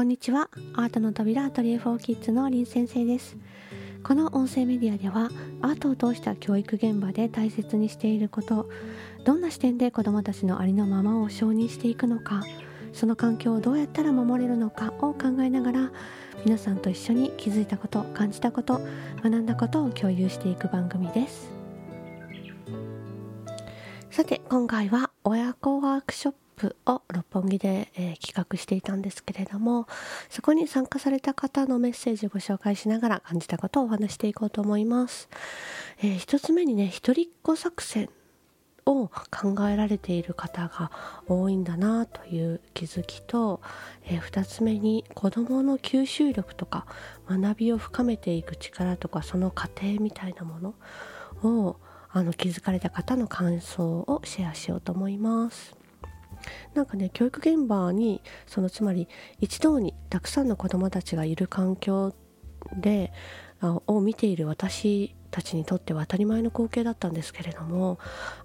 こんにちは。アートの扉アトリエ4キッズの林先生です。この音声メディアでは、アートを通した教育現場で大切にしていること、どんな視点で子どもたちのありのままを承認していくのか、その環境をどうやったら守れるのかを考えながら、皆さんと一緒に気づいたこと、感じたこと、学んだことを共有していく番組です。さて、今回は親子ワークショップを六本木で、企画していたんですけれども、そこに参加された方のメッセージをご紹介しながら感じたことをお話していこうと思います。一つ目にね、一人っ子作戦を考えられている方が多いんだなという気づきと、2つ目に子どもの吸収力とか学びを深めていく力とか、その過程みたいなものを気づかれた方の感想をシェアしようと思います。なんかね、教育現場につまり一堂にたくさんの子どもたちがいる環境でを見ている私たちにとっては当たり前の光景だったんですけれども、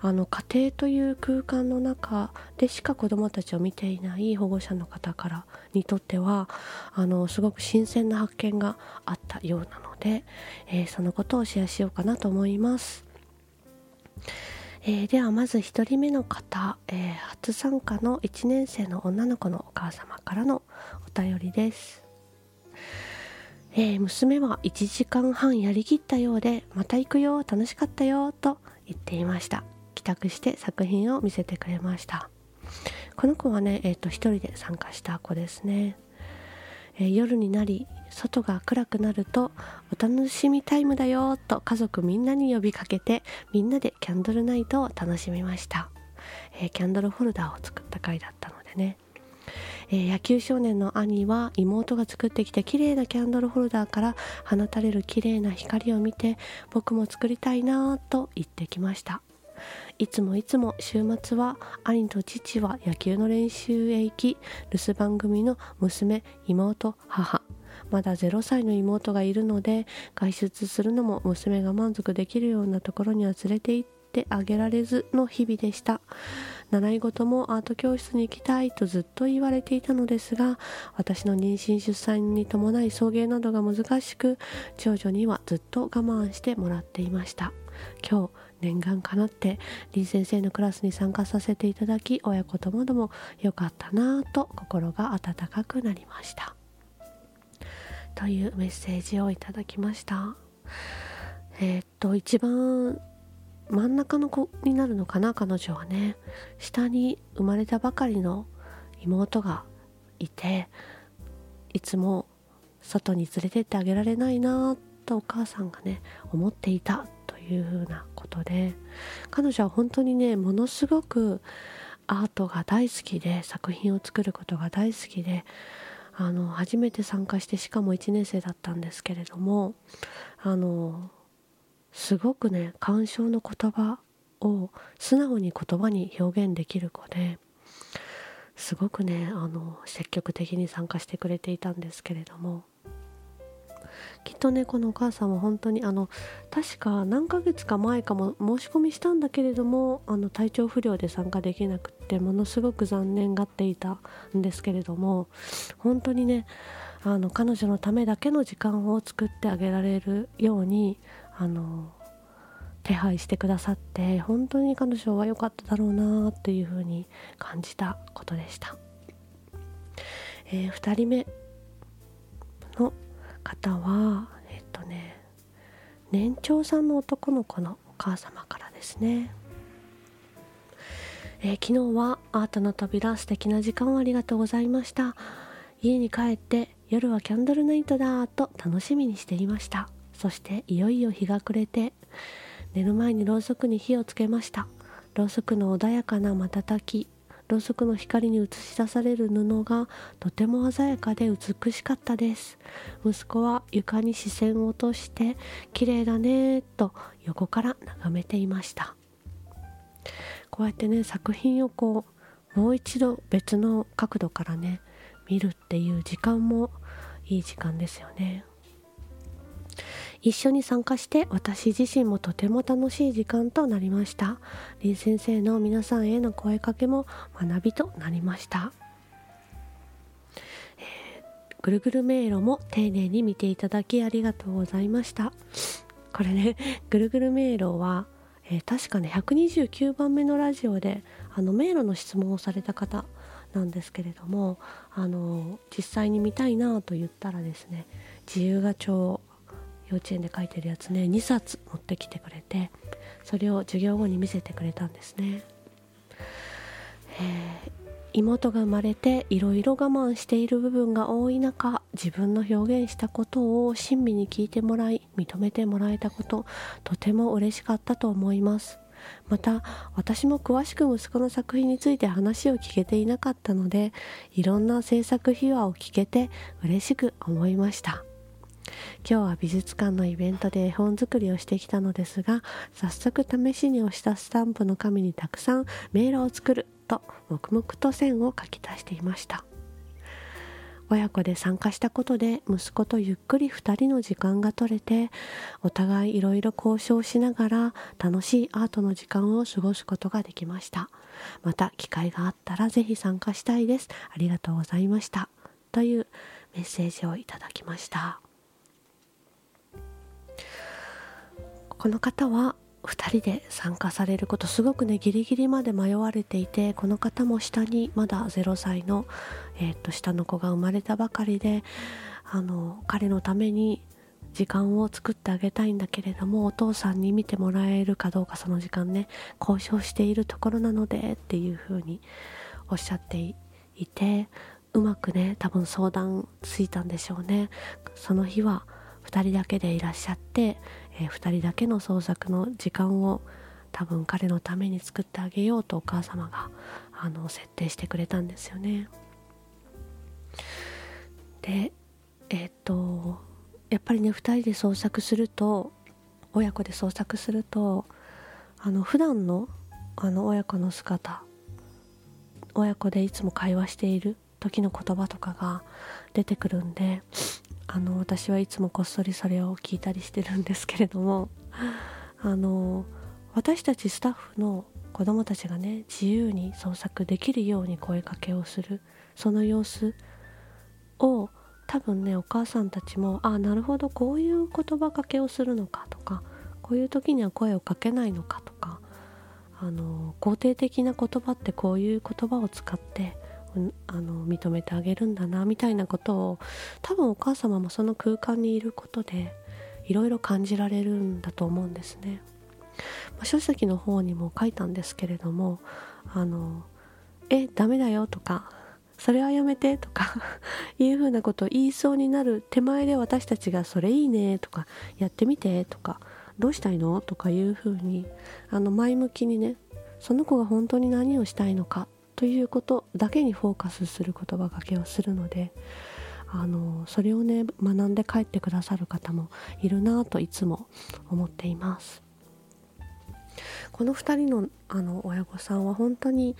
家庭という空間の中でしか子どもたちを見ていない保護者の方からにとってはすごく新鮮な発見があったようなので、そのことをシェアしようかなと思います。ではまず1人目の方、初参加の1年生の女の子のお母様からのお便りです。娘は1時間半やりきったようで、また行くよ、楽しかったよと言っていました。帰宅して作品を見せてくれました。この子はね、1人で参加した子ですね。夜になり外が暗くなると、お楽しみタイムだよと家族みんなに呼びかけて、みんなでキャンドルナイトを楽しみました。キャンドルホルダーを作った回だったのでね、野球少年の兄は妹が作ってきた綺麗なキャンドルホルダーから放たれる綺麗な光を見て、僕も作りたいなと言ってきました。いつも週末は兄と父は野球の練習へ行き、留守番組の娘、妹、母、まだ0歳の妹がいるので、外出するのも娘が満足できるようなところには連れて行ってあげられずの日々でした。習い事もアート教室に行きたいとずっと言われていたのですが、私の妊娠出産に伴い送迎などが難しく、長女にはずっと我慢してもらっていました。今日念願かなって林先生のクラスに参加させていただき、親子ともども良かったなぁと心が温かくなりましたというメッセージをいただきました。一番真ん中の子になるのかな、彼女はね。下に生まれたばかりの妹がいて、いつも外に連れてってあげられないなとお母さんがね思っていたというふうなことで、彼女は本当にね、ものすごくアートが大好きで、作品を作ることが大好きで、初めて参加して、しかも1年生だったんですけれども、すごくね、鑑賞の言葉を素直に言葉に表現できる子で、すごくね積極的に参加してくれていたんですけれども、きっとね、このお母さんは本当に確か何ヶ月か前かも申し込みしたんだけれども、体調不良で参加できなくってものすごく残念がっていたんですけれども、本当にね彼女のためだけの時間を作ってあげられるように手配してくださって、本当に彼女は良かっただろうなというふうに感じたことでした。2人目の方は、年長さんの男の子のお母様からですね。昨日はアートの扉、素敵な時間をありがとうございました。家に帰って夜はキャンドルナイトだと楽しみにしていました。そしていよいよ日が暮れて、寝る前にろうそくに火をつけました。ろうそくの穏やかな瞬き、ろうそくの光に映し出される布がとても鮮やかで美しかったです。息子は床に視線を落として、綺麗だねと横から眺めていました。こうやってね、作品をもう一度別の角度からね見るっていう時間もいい時間ですよね。一緒に参加して私自身もとても楽しい時間となりました。林先生の皆さんへの声かけも学びとなりました。ぐるぐる迷路も丁寧に見ていただきありがとうございました。これね、ぐるぐる迷路は、確かね129番目のラジオで迷路の質問をされた方なんですけれども、実際に見たいなと言ったらですね、自由が帳幼稚園で書いてるやつね2冊持ってきてくれて、それを授業後に見せてくれたんですね。妹が生まれていろいろ我慢している部分が多い中、自分の表現したことを親身に聞いてもらい認めてもらえたこと、とても嬉しかったと思います。また私も詳しく息子の作品について話を聞けていなかったので、いろんな制作秘話を聞けて嬉しく思いました。今日は美術館のイベントで絵本作りをしてきたのですが、早速試しに押したスタンプの紙にたくさん迷路を作ると黙々と線を書き足していました。親子で参加したことで息子とゆっくり2人の時間が取れて、お互いいろいろ交渉しながら楽しいアートの時間を過ごすことができました。また機会があったらぜひ参加したいです。ありがとうございました、というメッセージをいただきました。この方は2人で参加されること、すごくねギリギリまで迷われていて、この方も下にまだ0歳の、下の子が生まれたばかりで、彼のために時間を作ってあげたいんだけれども、お父さんに見てもらえるかどうかその時間ね交渉しているところなのでっていうふうにおっしゃっていて、うまくね多分相談ついたんでしょうね。その日は2人だけでいらっしゃって、2人だけの創作の時間を多分彼のために作ってあげようとお母様が設定してくれたんですよね。で、やっぱりね親子で創作すると普段の親子の姿、親子でいつも会話している時の言葉とかが出てくるんで、私はいつもこっそりそれを聞いたりしてるんですけれども、私たちスタッフの子どもたちがね自由に創作できるように声かけをする、その様子を多分ねお母さんたちも、あ、なるほど、こういう言葉かけをするのかとか、こういう時には声をかけないのかとか、肯定的な言葉ってこういう言葉を使って認めてあげるんだなみたいなことを、多分お母様もその空間にいることでいろいろ感じられるんだと思うんですね。書籍の方にも書いたんですけれども、ダメだよとか、それはやめてとかいうふうなことを言いそうになる手前で、私たちがそれいいねとか、やってみてとか、どうしたいのとかいうふうに前向きにね、その子が本当に何をしたいのかということだけにフォーカスする言葉がけをするので、それをね学んで帰ってくださる方もいるなといつも思っています。この2人の、親御さんは本当に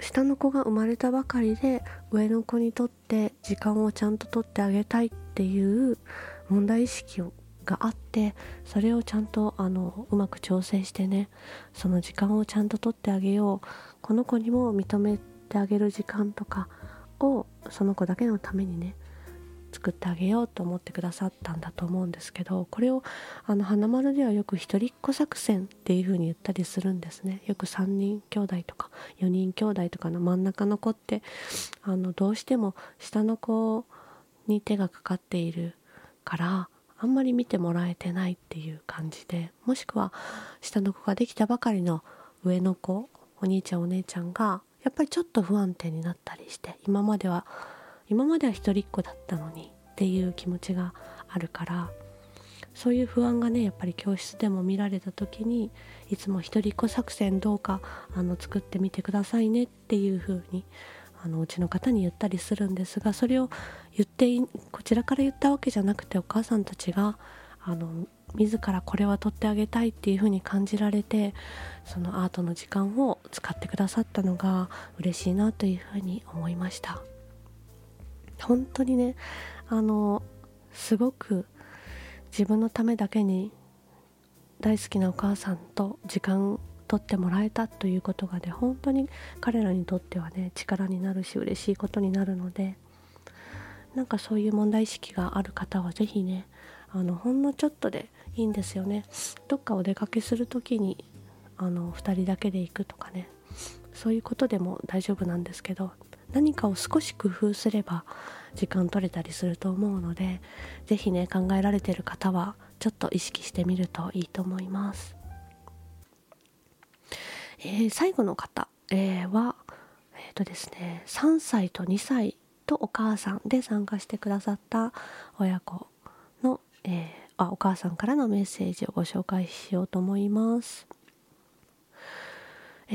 下の子が生まれたばかりで、上の子にとって時間をちゃんと取ってあげたいっていう問題意識があって、それをちゃんとうまく調整してね、その時間をちゃんと取ってあげよう、この子にも認めてあげる時間とかをその子だけのためにね作ってあげようと思ってくださったんだと思うんですけど、これを花丸ではよく一人っ子作戦っていう風に言ったりするんですね。よく3人兄弟とか4人兄弟とかの真ん中の子ってどうしても下の子に手がかかっているからあんまり見てもらえてないっていう感じで、もしくは下の子ができたばかりの上の子、お兄ちゃんお姉ちゃんがやっぱりちょっと不安定になったりして、今までは一人っ子だったのにっていう気持ちがあるから、そういう不安がねやっぱり教室でも見られた時に、いつも一人っ子作戦どうか作ってみてくださいねっていう風にうちの方に言ったりするんですが、それをこちらから言ったわけじゃなくて、お母さんたちが自らこれは取ってあげたいっていう風に感じられて、そのアートの時間を使ってくださったのが嬉しいなという風に思いました。本当にねすごく自分のためだけに大好きなお母さんと時間を取ってもらえたということがね、本当に彼らにとってはね力になるし嬉しいことになるので、なんかそういう問題意識がある方はぜひね、ほんのちょっとでいいんですよね。どっかお出かけするときに2人だけで行くとかね、そういうことでも大丈夫なんですけど、何かを少し工夫すれば時間取れたりすると思うので、ぜひね、考えられている方はちょっと意識してみるといいと思います。最後の方、はですね、3歳と2歳とお母さんで参加してくださった親子の、お母さんからのメッセージをご紹介しようと思います。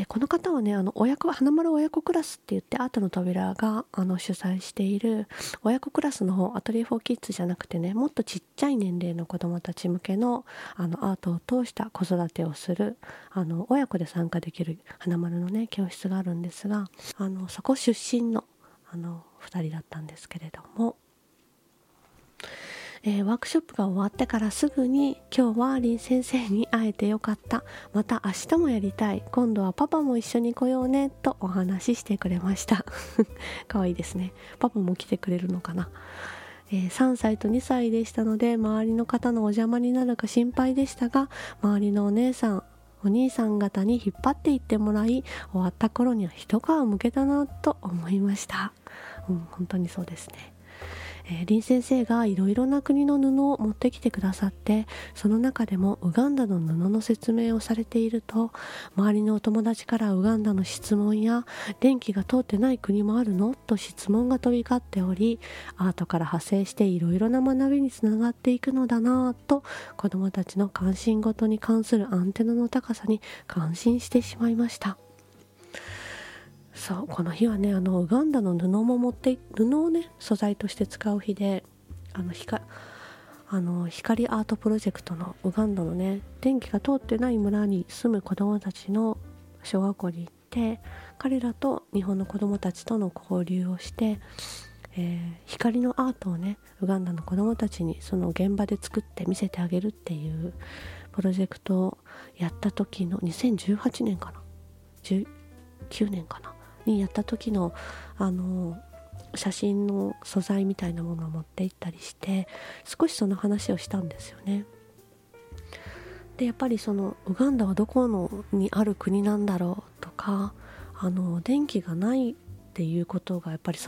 この方はね、花丸親子クラスって言って、アートの扉が主催している親子クラスの方、アトリエフォーキッズじゃなくてね、もっとちっちゃい年齢の子どもたち向けの、アートを通した子育てをする親子で参加できる花丸のね教室があるんですが、そこ出身の2人だったんですけれども、ワークショップが終わってからすぐに、今日はリン先生に会えてよかった、また明日もやりたい、今度はパパも一緒に来ようねとお話ししてくれましたかわいいですね。パパも来てくれるのかな。3歳と2歳でしたので、周りの方のお邪魔になるか心配でしたが、周りのお姉さんお兄さん方に引っ張っていってもらい、終わった頃には一皮むけたなと思いました。本当にそうですね。林先生がいろいろな国の布を持ってきてくださって、その中でもウガンダの布の説明をされていると、周りのお友達からウガンダの質問や、電気が通ってない国もあるのと質問が飛び交っており、アートから派生していろいろな学びにつながっていくのだなと、子どもたちの関心事に関するアンテナの高さに感心してしまいました。そう、この日はね、ウガンダの布をね素材として使う日で、光アートプロジェクトのウガンダのね、電気が通ってない村に住む子どもたちの小学校に行って、彼らと日本の子どもたちとの交流をして、光のアートをねウガンダの子どもたちにその現場で作って見せてあげるっていうプロジェクトをやった時の2018年かな19年かなにやった時の、写真の素材みたいなものを持って行ったりして、少しその話をしたんですよね。でやっぱりそのウガンダはどこにある国なんだろうとか、電気がないっていうことがやっぱり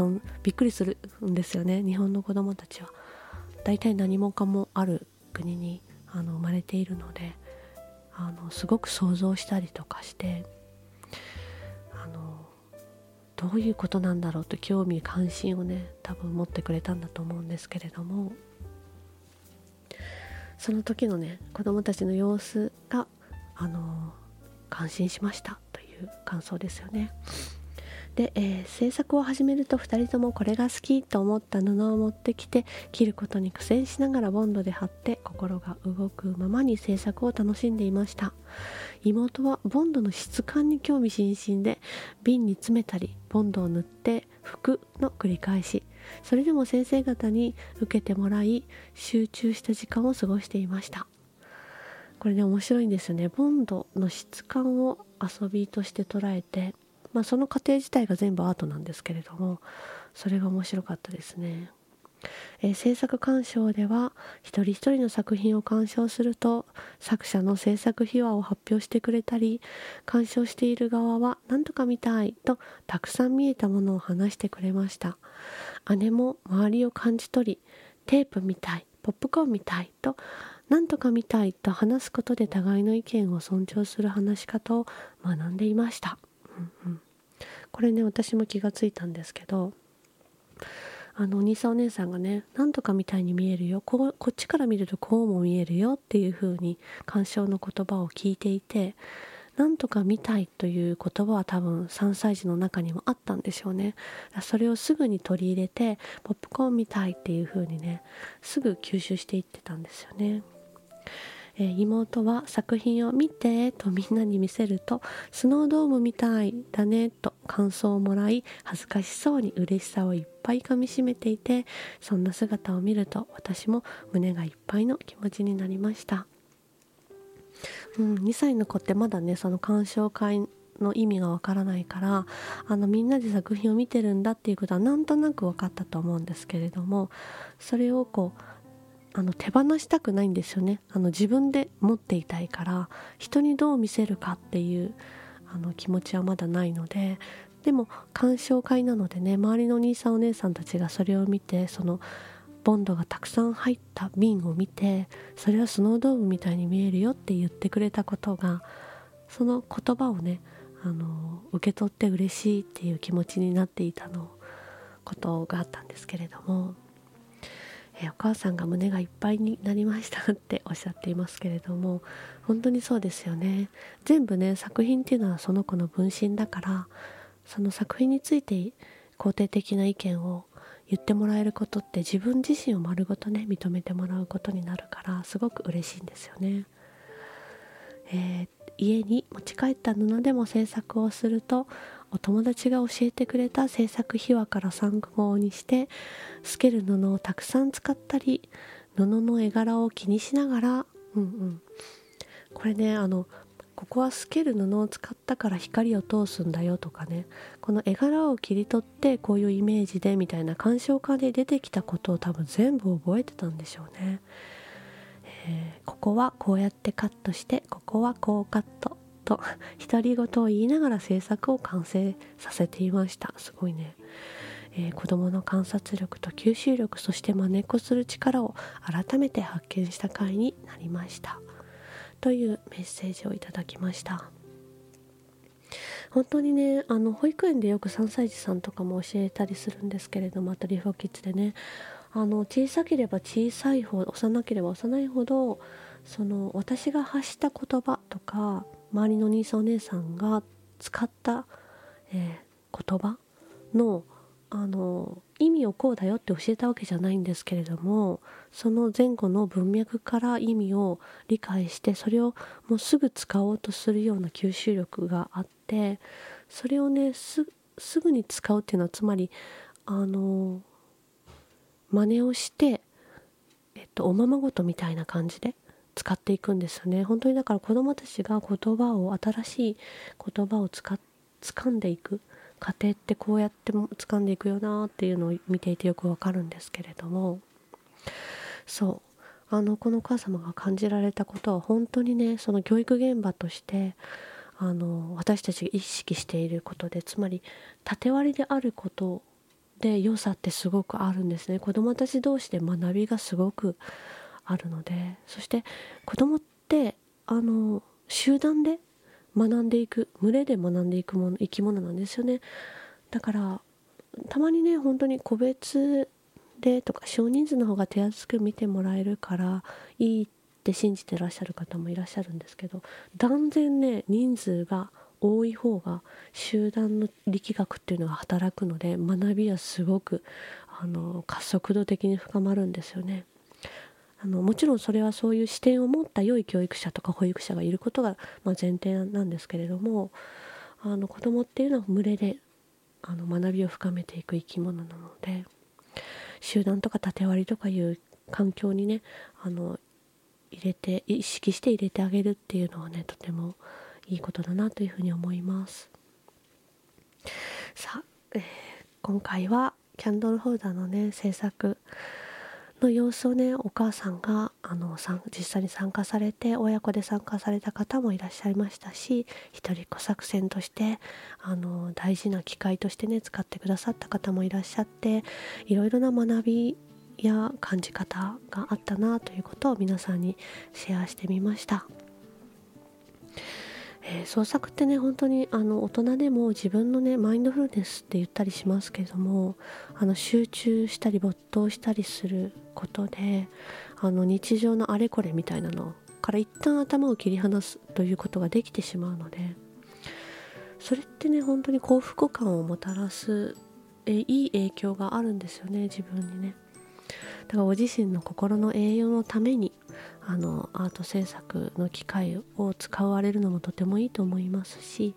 びっくりするんですよね。日本の子どもたちはだいたい何もかもある国に生まれているので、すごく想像したりとかして、どういうことなんだろうと興味関心をね多分持ってくれたんだと思うんですけれども、その時のね子どもたちの様子が感心しましたという感想ですよね。で、制作を始めると2人ともこれが好きと思った布を持ってきて、切ることに苦戦しながらボンドで貼って、心が動くままに制作を楽しんでいました。妹はボンドの質感に興味津々で、瓶に詰めたりボンドを塗って拭くの繰り返し、それでも先生方に受けてもらい、集中した時間を過ごしていました。これね面白いんですよね。ボンドの質感を遊びとして捉えて、その過程自体が全部アートなんですけれども、それが面白かったですね。制作鑑賞では、一人一人の作品を鑑賞すると作者の制作秘話を発表してくれたり、鑑賞している側は何とか見たいとたくさん見えたものを話してくれました。姉も周りを感じ取り、テープみたい、ポップコーンみたいと、何とか見たいと話すことで互いの意見を尊重する話し方を学んでいました。これね私も気がついたんですけど、お兄さんお姉さんがね、なんとかみたいに見えるよ、こっちから見るとこうも見えるよっていう風に鑑賞の言葉を聞いていて、なんとかみたいという言葉は多分3歳児の中にもあったんでしょうね。それをすぐに取り入れて、ポップコーンみたいっていう風にねすぐ吸収していってたんですよね。妹は作品を見てとみんなに見せると、スノードームみたいだねと感想をもらい、恥ずかしそうに嬉しさをいっぱいかみしめていて、そんな姿を見ると私も胸がいっぱいの気持ちになりました。2歳の子ってまだね、その鑑賞会の意味がわからないから、みんなで作品を見てるんだっていうことはなんとなく分かったと思うんですけれども、それをこう手放したくないんですよね。自分で持っていたいから、人にどう見せるかっていう気持ちはまだないので。でも鑑賞会なのでね、周りのお兄さんお姉さんたちがそれを見て、そのボンドがたくさん入った瓶を見て、それはスノードームみたいに見えるよって言ってくれたことが、その言葉をね受け取って嬉しいっていう気持ちになっていたのことがあったんですけれども、お母さんが胸がいっぱいになりましたっておっしゃっていますけれども、本当にそうですよね。全部ね、作品っていうのはその子の分身だから、その作品について肯定的な意見を言ってもらえることって、自分自身を丸ごとね認めてもらうことになるから、すごく嬉しいんですよね。家に持ち帰った布でも制作をすると、お友達が教えてくれた制作秘話から参考にして透ける布をたくさん使ったり、布の絵柄を気にしながら、これねここは透ける布を使ったから光を通すんだよとかね、この絵柄を切り取ってこういうイメージでみたいな鑑賞会で出てきたことを多分全部覚えてたんでしょうね。ここはこうやってカットして、ここはこうカットと独り言を言いながら制作を完成させていました。すごいね。子どもの観察力と吸収力、そしてまねっこする力を改めて発見した回になりましたというメッセージをいただきました。本当にね、保育園でよく3歳児さんとかも教えたりするんですけれども、あとリフォキッズでね、小さければ小さいほど、幼ければ幼いほど、その私が発した言葉とか、周りのお兄さんお姉さんが使った、言葉の、意味をこうだよって教えたわけじゃないんですけれども、その前後の文脈から意味を理解して、それをもうすぐ使おうとするような吸収力があって、それをね すぐに使うっていうのは、つまり真似をして、おままごとみたいな感じで使っていくんですよね。本当にだから子どもたちが言葉を、新しい言葉を掴んでいく過程って、こうやって掴んでいくよなっていうのを見ていてよくわかるんですけれども、そうこのお母様が感じられたことは、本当にね、その教育現場として私たちが意識していることで、つまり縦割りであることをで良さってすごくあるんですね。子どもたち同士で学びがすごくあるので、そして子どもって集団で学んでいく、群れで学んでいく生き物なんですよね。だからたまにね、本当に個別でとか少人数の方が手厚く見てもらえるからいいって信じてらっしゃる方もいらっしゃるんですけど、断然ね、人数が多い方が集団の力学っていうのが働くので、学びはすごく加速度的に深まるんですよね。もちろんそれはそういう視点を持った良い教育者とか保育者がいることが、前提なんですけれども、子どもっていうのは群れで学びを深めていく生き物なので、集団とか縦割りとかいう環境にね意識して入れてあげるっていうのはね、とてもいいことだなというふうに思います。さあ、今回はキャンドルホルダーのね、制作の様子をね、お母さんが実際に参加されて、親子で参加された方もいらっしゃいましたし、一人っ子作戦として大事な機会としてね、使ってくださった方もいらっしゃって、いろいろな学びや感じ方があったなということを皆さんにシェアしてみました。創作ってね、本当に大人でも自分のね、マインドフルネスって言ったりしますけれども、集中したり没頭したりすることで、日常のあれこれみたいなのから一旦頭を切り離すということができてしまうので、それってね、本当に幸福感をもたらすいい影響があるんですよね、自分にね。だからご自身の心の栄養のためにアート制作の機会を使われるのもとてもいいと思いますし、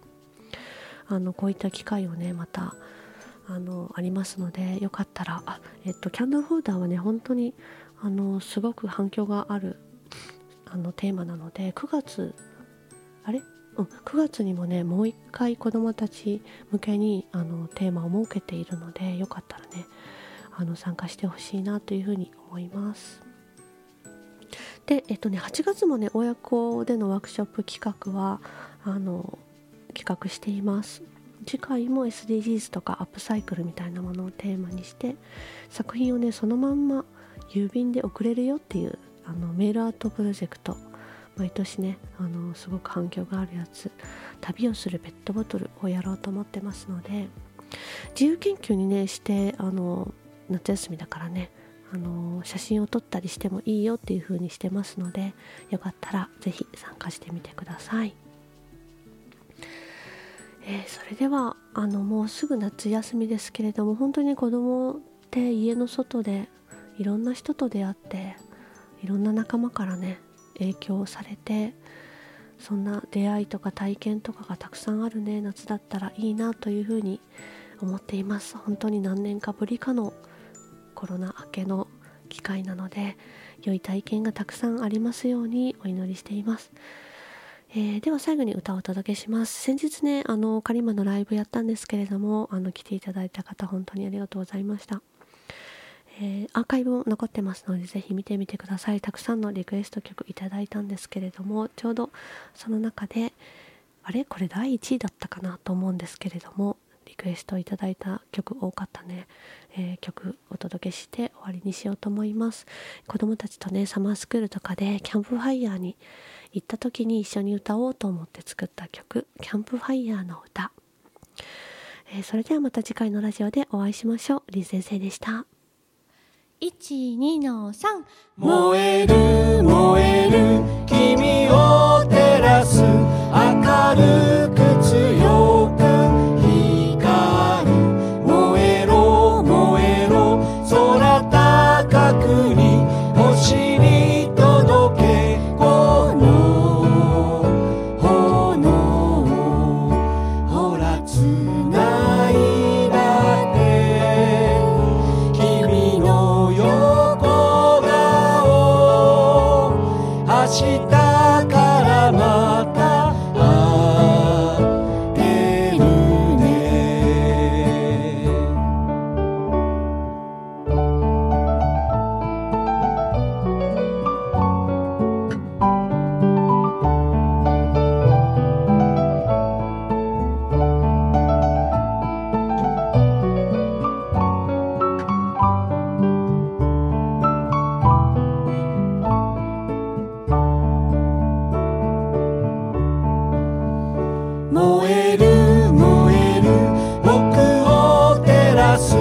こういった機会をね、またありますので、よかったらキャンドルホルダーはね、本当にすごく反響があるテーマなので、9月9月にもね、もう一回子どもたち向けにテーマを設けているので、よかったらね参加してほしいなというふうに思います。で、8月もね、親子でのワークショップ企画は企画しています。次回も SDGs とかアップサイクルみたいなものをテーマにして、作品をねそのまんま郵便で送れるよっていうメールアートプロジェクト、毎年ねすごく反響があるやつ、旅をするペットボトルをやろうと思ってますので、自由研究にねして夏休みだからね写真を撮ったりしてもいいよっていう風にしてますので、よかったらぜひ参加してみてください。それではもうすぐ夏休みですけれども、本当に子供って家の外でいろんな人と出会って、いろんな仲間からね影響されて、そんな出会いとか体験とかがたくさんあるね夏だったらいいなというふうに思っています。本当に何年かぶりかのコロナ明けの機会なので、良い体験がたくさんありますようにお祈りしています。では最後に歌をお届けします。先日ねカリマのライブやったんですけれども、来ていただいた方本当にありがとうございました。アーカイブも残ってますので、ぜひ見てみてください。たくさんのリクエスト曲いただいたんですけれども、ちょうどその中でこれ第1位だったかなと思うんですけれども、リクエストいただいた曲多かったね。曲お届けして終わりにしようと思います。子どもたちとねサマースクールとかでキャンプファイヤーに行った時に一緒に歌おうと思って作った曲、キャンプファイヤーの歌。それではまた次回のラジオでお会いしましょう。りん先生でした。1、2、3 燃える燃える君を照らす、明るく強く光る、燃えろ燃えろ空高くに、星に届けこの炎、ほらつない明日からまた会えるね。燃える燃える僕を照らす